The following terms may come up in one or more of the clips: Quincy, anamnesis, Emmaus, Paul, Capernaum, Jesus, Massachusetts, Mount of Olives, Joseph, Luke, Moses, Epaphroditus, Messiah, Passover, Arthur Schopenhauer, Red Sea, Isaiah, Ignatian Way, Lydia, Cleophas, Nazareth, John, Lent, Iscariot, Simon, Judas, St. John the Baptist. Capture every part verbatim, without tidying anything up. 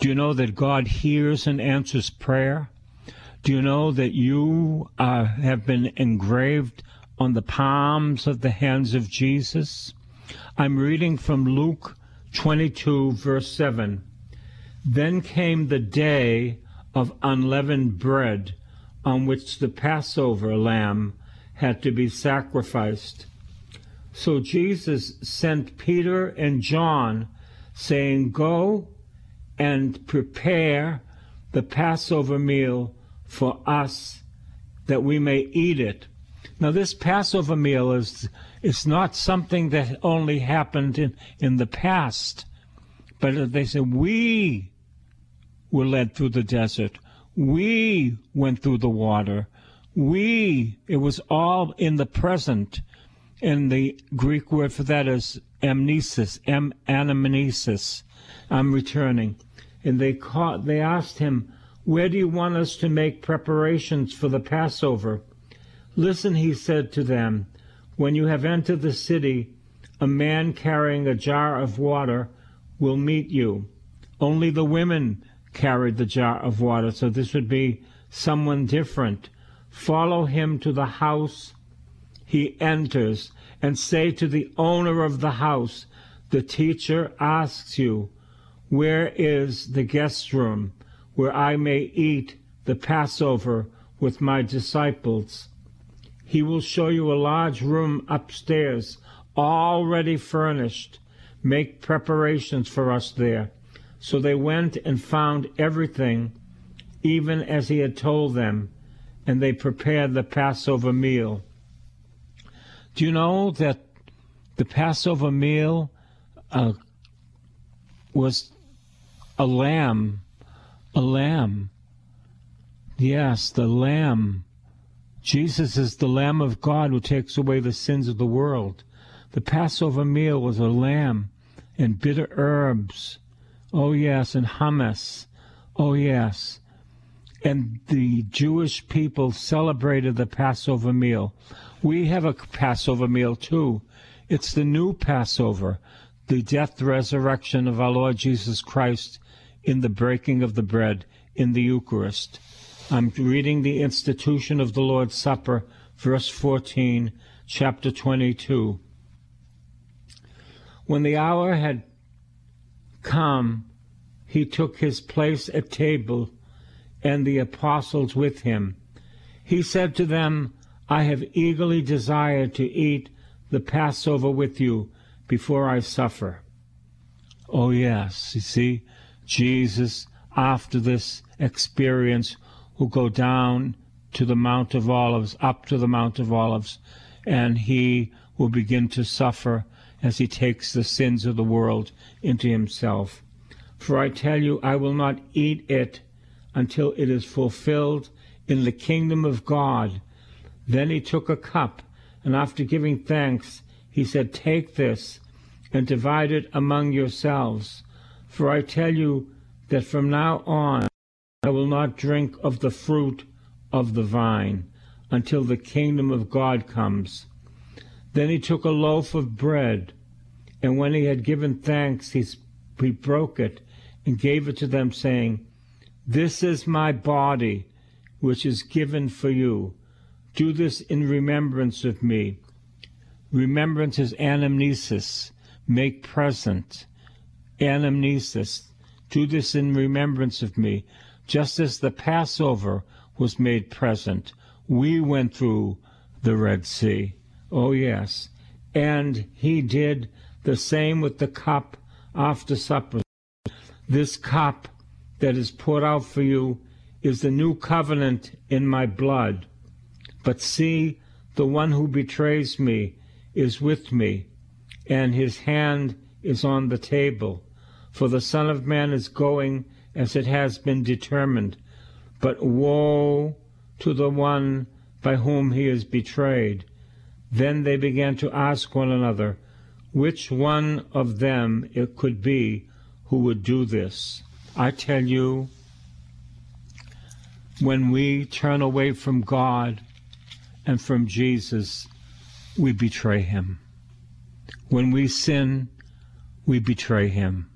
Do you know that God hears and answers prayer? Do you know that you uh, have been engraved on the palms of the hands of Jesus? I'm reading from Luke twenty-two, verse seven. "Then came the day of unleavened bread, on which the Passover lamb had to be sacrificed. So Jesus sent Peter and John, saying, 'Go and prepare the Passover meal for us, that we may eat it.'" Now, this Passover meal is, is not something that only happened in, in the past, but they said, we were led through the desert. We went through the water. We, it was all in the present. And the Greek word for that is amnesis, am, anamnesis. I'm returning. And they, caught, they asked him, "Where do you want us to make preparations for the Passover?" "Listen," he said to them, "when you have entered the city, a man carrying a jar of water will meet you." Only the women carried the jar of water, so this would be someone different. "Follow him to the house he enters, and say to the owner of the house, 'The teacher asks you, where is the guest room where I may eat the Passover with my disciples?' He will show you a large room upstairs, already furnished. Make preparations for us there." So they went and found everything, even as he had told them, and they prepared the Passover meal. Do you know that the Passover meal uh, was a lamb, a lamb? Yes, the lamb. Jesus is the Lamb of God who takes away the sins of the world. The Passover meal was a lamb and bitter herbs. Oh, yes, and hummus. Oh, yes. And the Jewish people celebrated the Passover meal. We have a Passover meal, too. It's the new Passover, the death, resurrection of our Lord Jesus Christ in the breaking of the bread, in the Eucharist. I'm reading the institution of the Lord's Supper, verse fourteen, chapter twenty-two. "When the hour had come, he took his place at table, and the apostles with him. He said to them, 'I have eagerly desired to eat the Passover with you before I suffer.'" Oh, yes, you see, Jesus, after this experience, will go down to the Mount of Olives, up to the Mount of Olives, and he will begin to suffer as he takes the sins of the world into himself. "For I tell you, I will not eat it until it is fulfilled in the kingdom of God." Then he took a cup, and after giving thanks, he said, "Take this and divide it among yourselves. For I tell you that from now on I will not drink of the fruit of the vine until the kingdom of God comes." Then he took a loaf of bread, and when he had given thanks, he, he broke it and gave it to them, saying, "This is my body, which is given for you. Do this in remembrance of me." Remembrance is anamnesis, make present. Anamnesis, do this in remembrance of me. Just as the Passover was made present, we went through the Red Sea. Oh, yes. And he did the same with the cup after supper. "This cup that is poured out for you is the new covenant in my blood. But see, the one who betrays me is with me, and his hand is on the table. For the Son of Man is going as it has been determined, but woe to the one by whom he is betrayed. Then they began to ask one another which one of them it could be who would do this. I tell you, when we turn away from God and from Jesus, we betray him. When we sin, we betray him.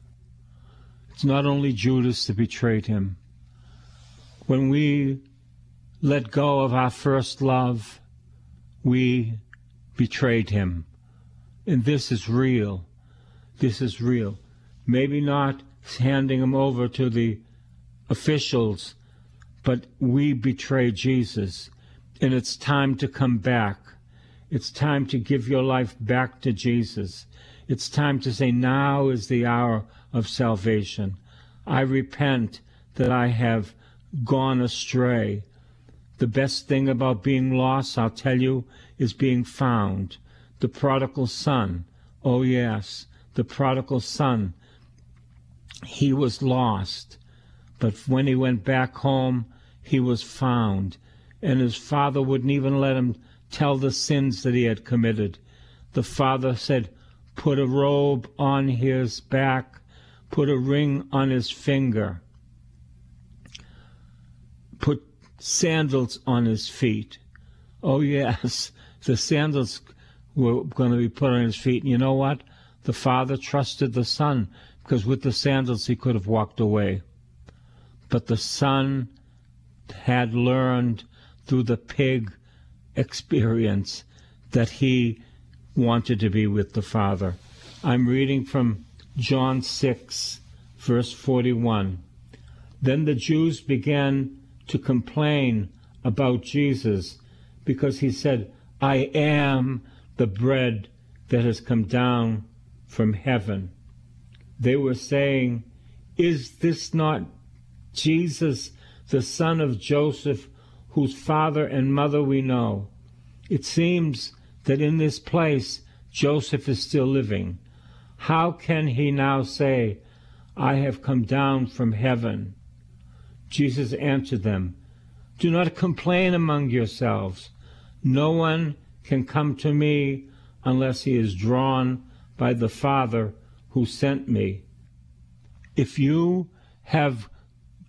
It's not only Judas that betrayed him. When we let go of our first love, we betrayed him. And this is real. This is real. Maybe not handing him over to the officials, but we betray Jesus. And it's time to come back. It's time to give your life back to Jesus. It's time to say, now is the hour of salvation. I repent that I have gone astray. The best thing about being lost, I'll tell you, is being found. The prodigal son, oh yes, the prodigal son, he was lost. But when he went back home, he was found. And his father wouldn't even let him tell the sins that he had committed. The father said, put a robe on his back, put a ring on his finger, put sandals on his feet. Oh yes, the sandals were going to be put on his feet. And you know what? The father trusted the son, because with the sandals he could have walked away. But the son had learned through the pig experience that he wanted to be with the Father. I'm reading from John six, verse forty-one. Then the Jews began to complain about Jesus, because he said, I am the bread that has come down from heaven. They were saying, is this not Jesus, the son of Joseph, whose father and mother we know? It seems that in this place Joseph is still living. How can he now say, I have come down from heaven? Jesus answered them, do not complain among yourselves. No one can come to me unless he is drawn by the Father who sent me. If you have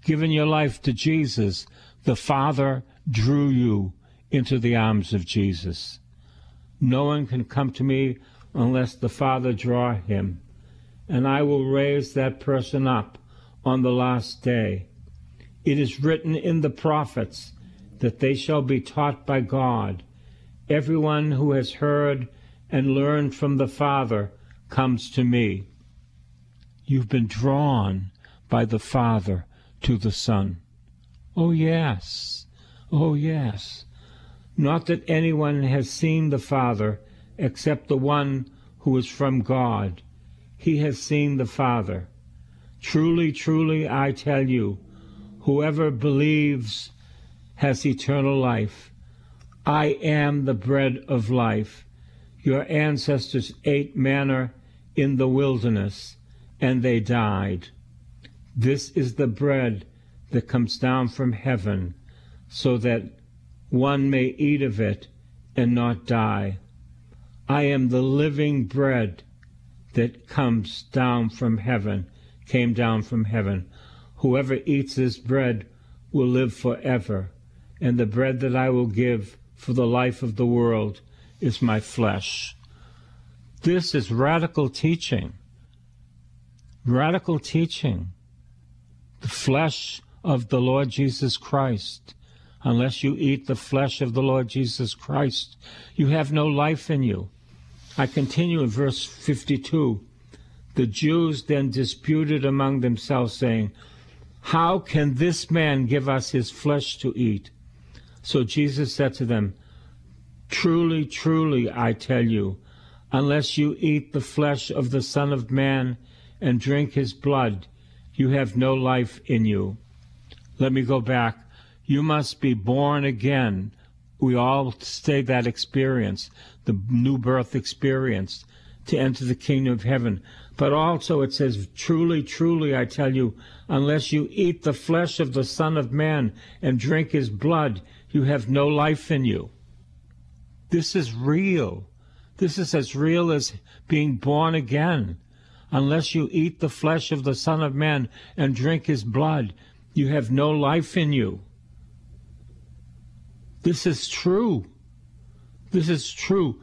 given your life to Jesus, the Father drew you into the arms of Jesus. No one can come to me unless the Father draw him, and I will raise that person up on the last day. It is written in the prophets that they shall be taught by God. Everyone who has heard and learned from the Father comes to me. You've been drawn by the Father to the Son. Oh yes, oh yes. Not that anyone has seen the Father except the one who is from God. He has seen the Father. Truly, truly, I tell you, whoever believes has eternal life. I am the bread of life. Your ancestors ate manna in the wilderness, and they died. This is the bread that comes down from heaven, so that one may eat of it and not die. I am the living bread that comes down from heaven, came down from heaven. Whoever eats this bread will live forever, and the bread that I will give for the life of the world is my flesh. This is radical teaching. Radical teaching. The flesh of the Lord Jesus Christ. Unless you eat the flesh of the Lord Jesus Christ, you have no life in you. I continue in verse fifty-two. The Jews then disputed among themselves, saying, how can this man give us his flesh to eat? So Jesus said to them, truly, truly, I tell you, unless you eat the flesh of the Son of Man and drink his blood, you have no life in you. Let me go back. You must be born again. We all say that experience, the new birth experience. to enter the kingdom of heaven. But also it says, truly, truly, I tell you, unless you eat the flesh of the Son of Man and drink his blood, you have no life in you. This is real. This is as real as being born again. Unless you eat the flesh of the Son of Man and drink his blood, you have no life in you. This is true. This is true.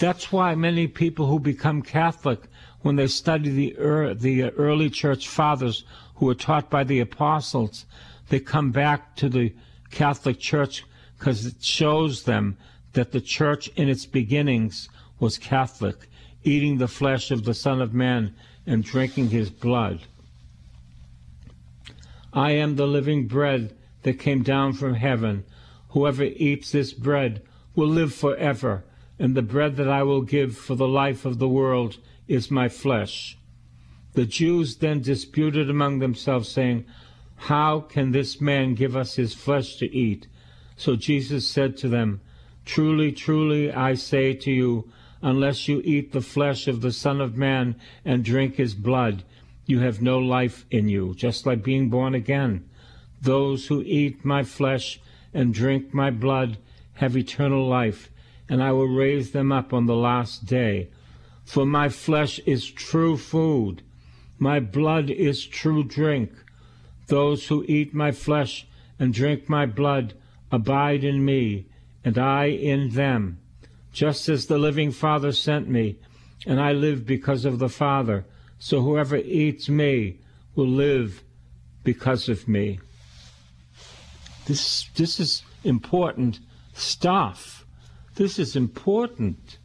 That's why many people who become Catholic, when they study the er, the early church fathers who were taught by the apostles, they come back to the Catholic Church, because it shows them that the church in its beginnings was Catholic, eating the flesh of the Son of Man and drinking his blood. I am the living bread that came down from heaven. Whoever eats this bread will live forever, and the bread that I will give for the life of the world is my flesh. The Jews then disputed among themselves, saying, how can this man give us his flesh to eat? So Jesus said to them, truly, truly, I say to you, unless you eat the flesh of the Son of Man and drink his blood, you have no life in you, just like being born again. Those who eat my flesh and drink my blood have eternal life, and I will raise them up on the last day. For my flesh is true food, my blood is true drink. Those who eat my flesh and drink my blood abide in me, and I in them. Just as the living Father sent me, and I live because of the Father, so whoever eats me will live because of me. This, this is important stuff. This is important.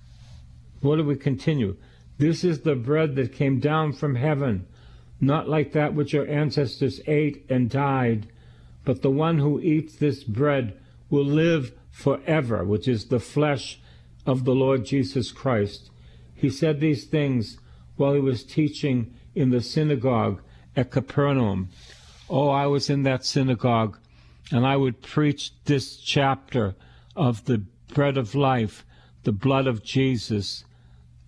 What do we continue? This is the bread that came down from heaven, not like that which your ancestors ate and died, but the one who eats this bread will live forever, which is the flesh of the Lord Jesus Christ. He said these things while he was teaching in the synagogue at Capernaum. Oh, I was in that synagogue, and I would preach this chapter of the bread of life, the blood of Jesus.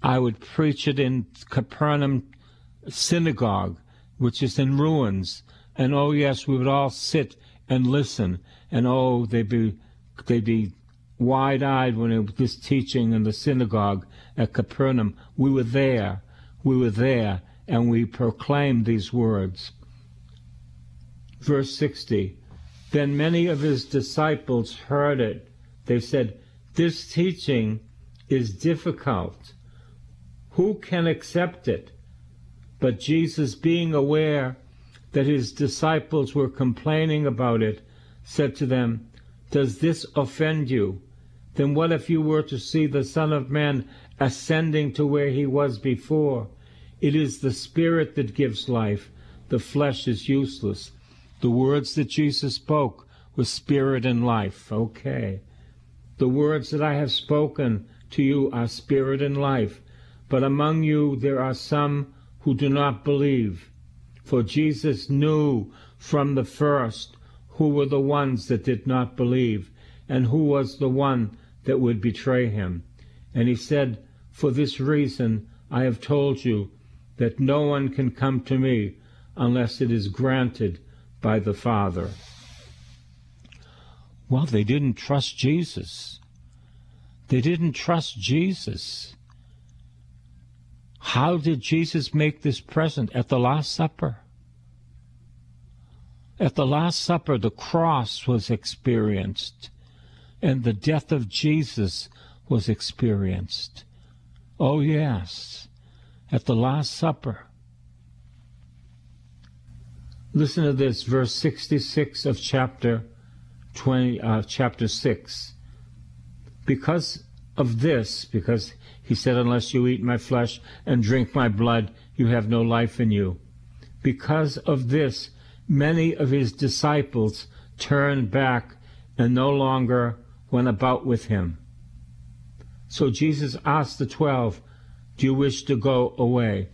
I would preach it in Capernaum synagogue, which is in ruins. And oh yes, we would all sit and listen. And oh, they'd be, they'd be wide-eyed when it was this teaching in the synagogue at Capernaum. We were there. We were there, and we proclaimed these words. Verse sixty, then many of his disciples heard it. They said, this teaching is difficult. Who can accept it? But Jesus, being aware that his disciples were complaining about it, said to them, does this offend you? Then what if you were to see the Son of Man ascending to where he was before? It is the Spirit that gives life. The flesh is useless. The words that Jesus spoke were spirit and life. Okay. The words that I have spoken to you are spirit and life. But among you there are some who do not believe. For Jesus knew from the first who were the ones that did not believe, and who was the one that would betray him. And he said, for this reason I have told you, that no one can come to me unless it is granted by the Father. Well, they didn't trust Jesus. They didn't trust Jesus. How did Jesus make this present at the Last Supper? At the Last Supper, the cross was experienced, and the death of Jesus was experienced. Oh, yes, at the Last Supper. Listen to this, verse sixty-six of chapter twenty, uh, chapter six. Because of this, because he said, unless you eat my flesh and drink my blood, you have no life in you. Because of this, many of his disciples turned back and no longer went about with him. So Jesus asked the twelve, do you wish to go away?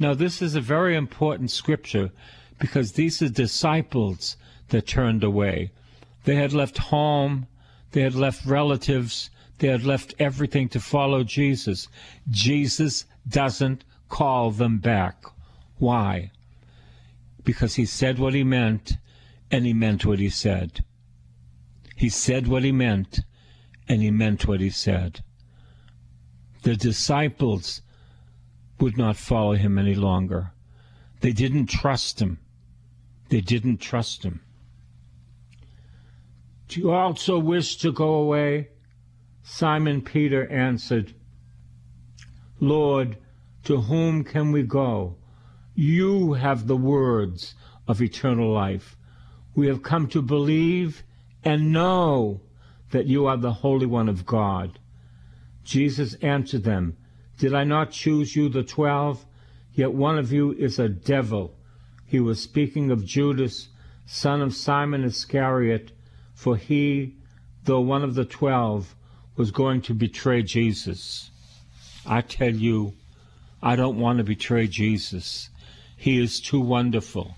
Now this is a very important scripture, because these are disciples that turned away. They had left home, they had left relatives, They had left everything to follow Jesus. Jesus doesn't call them back. Why? Because he said what he meant, and he meant what he said. He said what he meant, and he meant what he said. The disciples would not follow him any longer. They didn't trust him. They didn't trust him. Do you also wish to go away? Simon Peter answered, Lord, to whom can we go? You have the words of eternal life. We have come to believe and know that you are the Holy One of God. Jesus answered them, Did I not choose you, the twelve? Yet one of you is a devil. He was speaking of Judas, son of Simon Iscariot, for he, though one of the twelve, was going to betray Jesus. I tell you, I don't want to betray Jesus. He is too wonderful.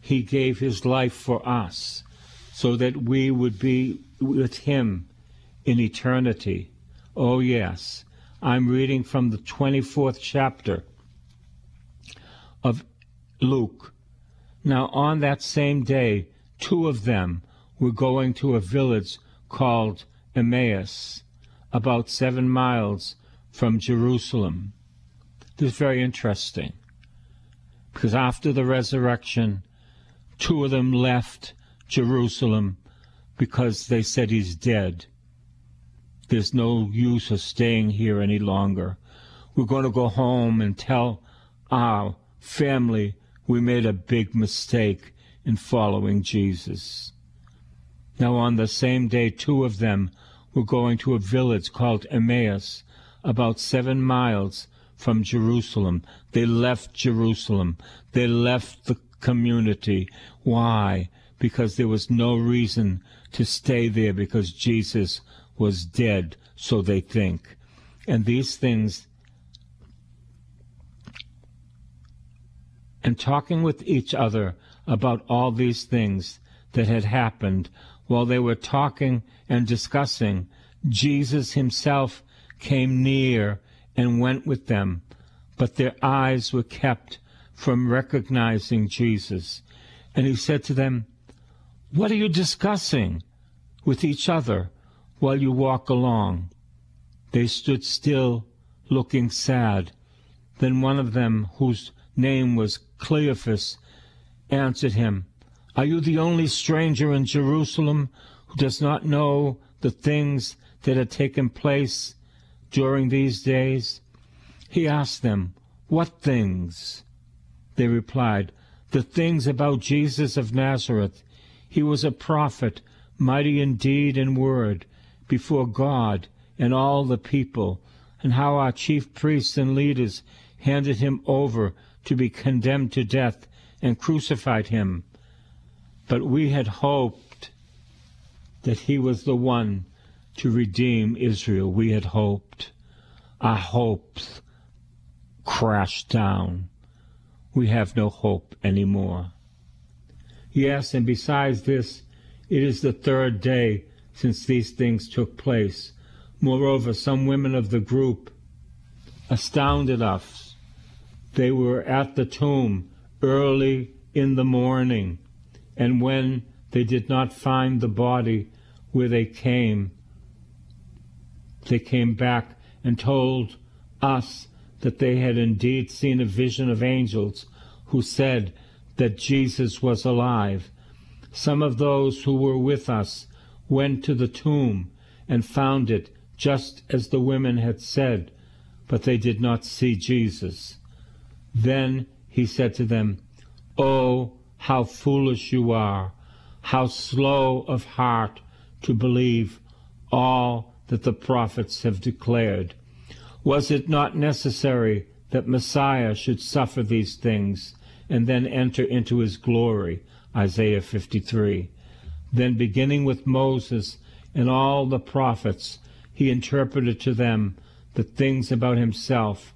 He gave his life for us so that we would be with him in eternity. Oh, yes. I'm reading from the twenty-fourth chapter of Luke. Now, on that same day, two of them were going to a village called Emmaus, about seven miles from Jerusalem. This is very interesting, because after the resurrection, two of them left Jerusalem because they said he's dead. There's no use of staying here any longer. We're going to go home and tell our family we made a big mistake in following Jesus. Now on the same day, two of them were going to a village called Emmaus, about seven miles from Jerusalem. They left Jerusalem. They left the community. Why? Because there was no reason to stay there, because Jesus was dead, so they think. And these things, and talking with each other about all these things that had happened, while they were talking and discussing, Jesus himself came near and went with them, but their eyes were kept from recognizing Jesus. And he said to them, What are you discussing with each other while you walk along? They stood still, looking sad. Then one of them, whose name was Cleophas, answered him, Are you the only stranger in Jerusalem who does not know the things that have taken place during these days? He asked them, What things? They replied, The things about Jesus of Nazareth. He was a prophet, mighty in deed and word, before God and all the people, and how our chief priests and leaders handed him over to be condemned to death and crucified him. But we had hoped that he was the one to redeem Israel. We had hoped. Our hopes crashed down. We have no hope anymore. Yes, and besides this, it is the third day since these things took place. Moreover, some women of the group astounded us. They were at the tomb early in the morning, and when they did not find the body where they came, they came back and told us that they had indeed seen a vision of angels who said that Jesus was alive. Some of those who were with us went to the tomb and found it just as the women had said, but they did not see Jesus. Then he said to them, Oh, how foolish you are, how slow of heart to believe all that the prophets have declared. Was it not necessary that Messiah should suffer these things and then enter into his glory? Isaiah fifty-three. Then, beginning with Moses and all the prophets, he interpreted to them the things about himself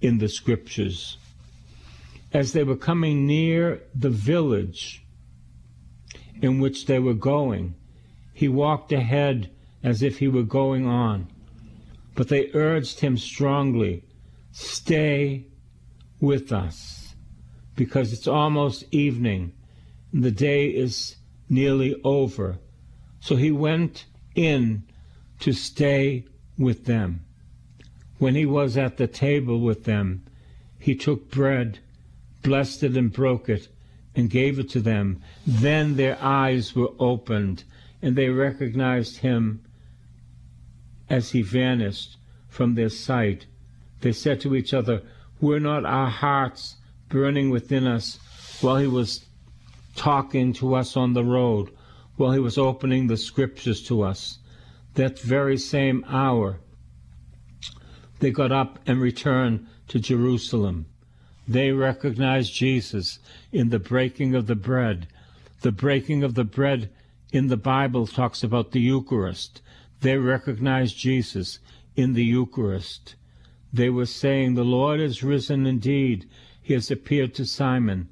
in the Scriptures. As they were coming near the village in which they were going, he walked ahead as if he were going on. But they urged him strongly, stay with us, because it's almost evening, and the day is nearly over. So he went in to stay with them. When he was at the table with them, he took bread, blessed it and broke it, and gave it to them. Then their eyes were opened, and they recognized him as he vanished from their sight. They said to each other, were not our hearts burning within us while he was talking to us on the road, while he was opening the scriptures to us? That very same hour, they got up and returned to Jerusalem. They recognized Jesus in the breaking of the bread. The breaking of the bread in the Bible talks about the Eucharist. They recognized Jesus in the Eucharist. They were saying, the Lord is risen indeed. He has appeared to Simon.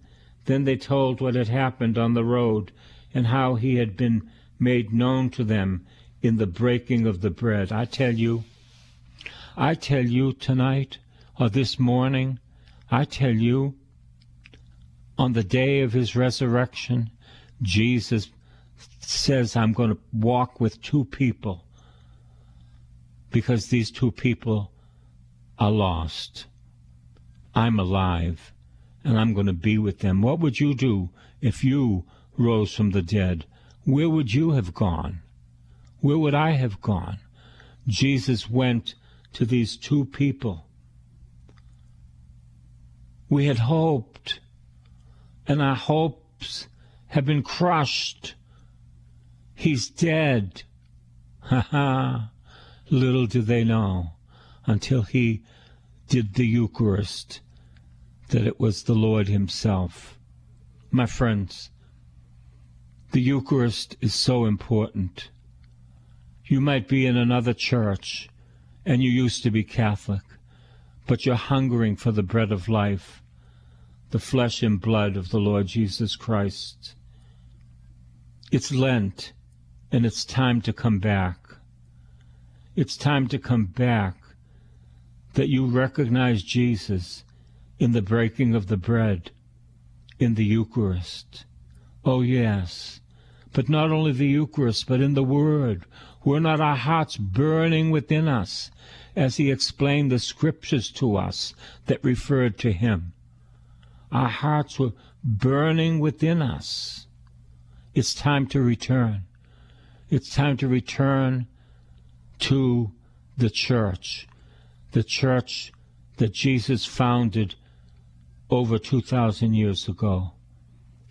Then they told what had happened on the road and how he had been made known to them in the breaking of the bread. I tell you, I tell you tonight, or this morning, I tell you, on the day of his resurrection, Jesus says, I'm going to walk with two people, because these two people are lost. I'm alive, and I'm going to be with them. What would you do if you rose from the dead? Where would you have gone? Where would I have gone? Jesus went to these two people. We had hoped, and our hopes have been crushed. He's dead. Ha ha. Little did they know, until he did the Eucharist, that it was the Lord himself. My friends, the Eucharist is so important. You might be in another church, and you used to be Catholic, but you're hungering for the bread of life, the flesh and blood of the Lord Jesus Christ. It's Lent, and it's time to come back. It's time to come back, that you recognize Jesus in the breaking of the bread, in the Eucharist. Oh, yes, but not only the Eucharist, but in the Word. Were not our hearts burning within us as he explained the Scriptures to us that referred to him? Our hearts were burning within us. It's time to return. It's time to return to the church, the church that Jesus founded over two thousand years ago.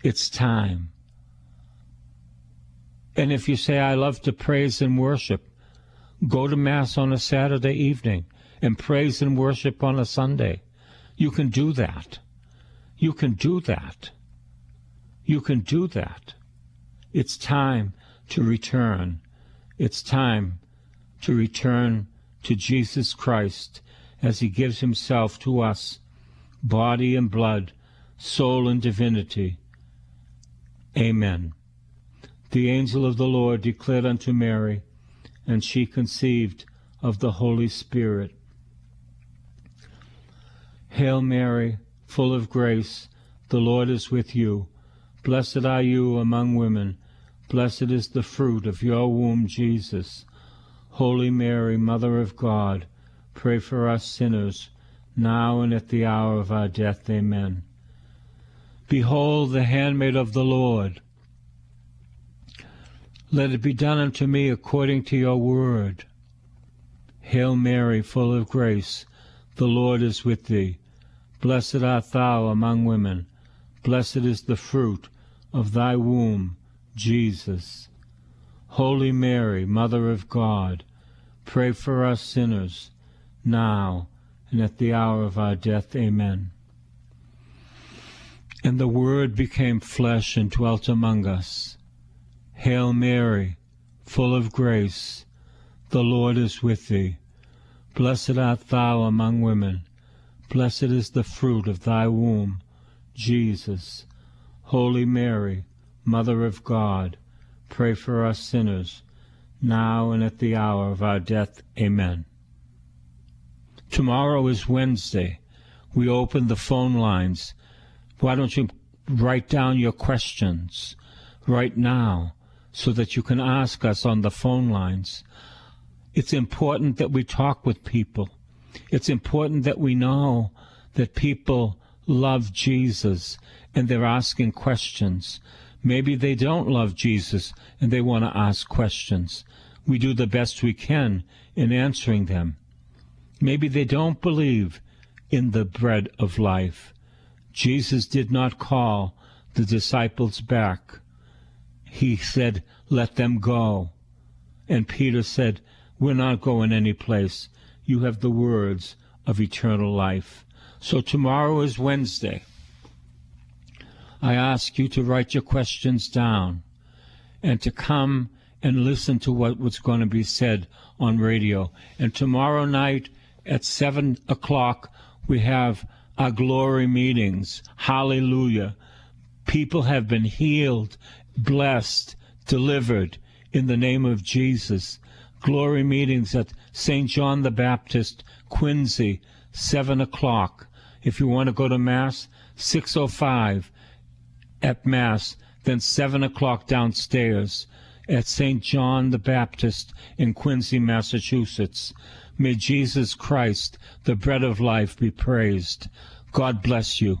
It's time. And if you say, I love to praise and worship, go to Mass on a Saturday evening and praise and worship on a Sunday. You can do that. You can do that. You can do that. It's time to return. It's time to return to Jesus Christ as he gives himself to us, body and blood, soul and divinity. Amen. The angel of the Lord declared unto Mary, and she conceived of the Holy Spirit. Hail Mary, full of grace, the Lord is with you. Blessed are you among women. Blessed is the fruit of your womb, Jesus. Holy Mary, Mother of God, pray for us sinners, now and at the hour of our death. Amen. Behold the handmaid of the Lord. Let it be done unto me according to your word. Hail Mary, full of grace, the Lord is with thee. Blessed art thou among women. Blessed is the fruit of thy womb, Jesus. Holy Mary, Mother of God, pray for us sinners, now and at the hour of our death. Amen. And the Word became flesh and dwelt among us. Hail Mary, full of grace, the Lord is with thee. Blessed art thou among women. Blessed is the fruit of thy womb, Jesus. Holy Mary, Mother of God, pray for us sinners, now and at the hour of our death. Amen. Tomorrow is Wednesday. We open the phone lines. Why don't you write down your questions right now so that you can ask us on the phone lines? It's important that we talk with people. It's important that we know that people love Jesus and they're asking questions. Maybe they don't love Jesus and they want to ask questions. We do the best we can in answering them. Maybe they don't believe in the bread of life. Jesus did not call the disciples back. He said, let them go. And Peter said, we're not going any place. You have the words of eternal life. So tomorrow is Wednesday. I ask you to write your questions down and to come and listen to what was going to be said on radio. And tomorrow night at seven o'clock, we have our glory meetings. Hallelujah. People have been healed, blessed, delivered in the name of Jesus. Glory meetings at Saint John the Baptist, Quincy, seven o'clock. If you want to go to Mass, six oh five at Mass, then seven o'clock downstairs at Saint John the Baptist in Quincy, Massachusetts. May Jesus Christ, the bread of life, be praised. God bless you.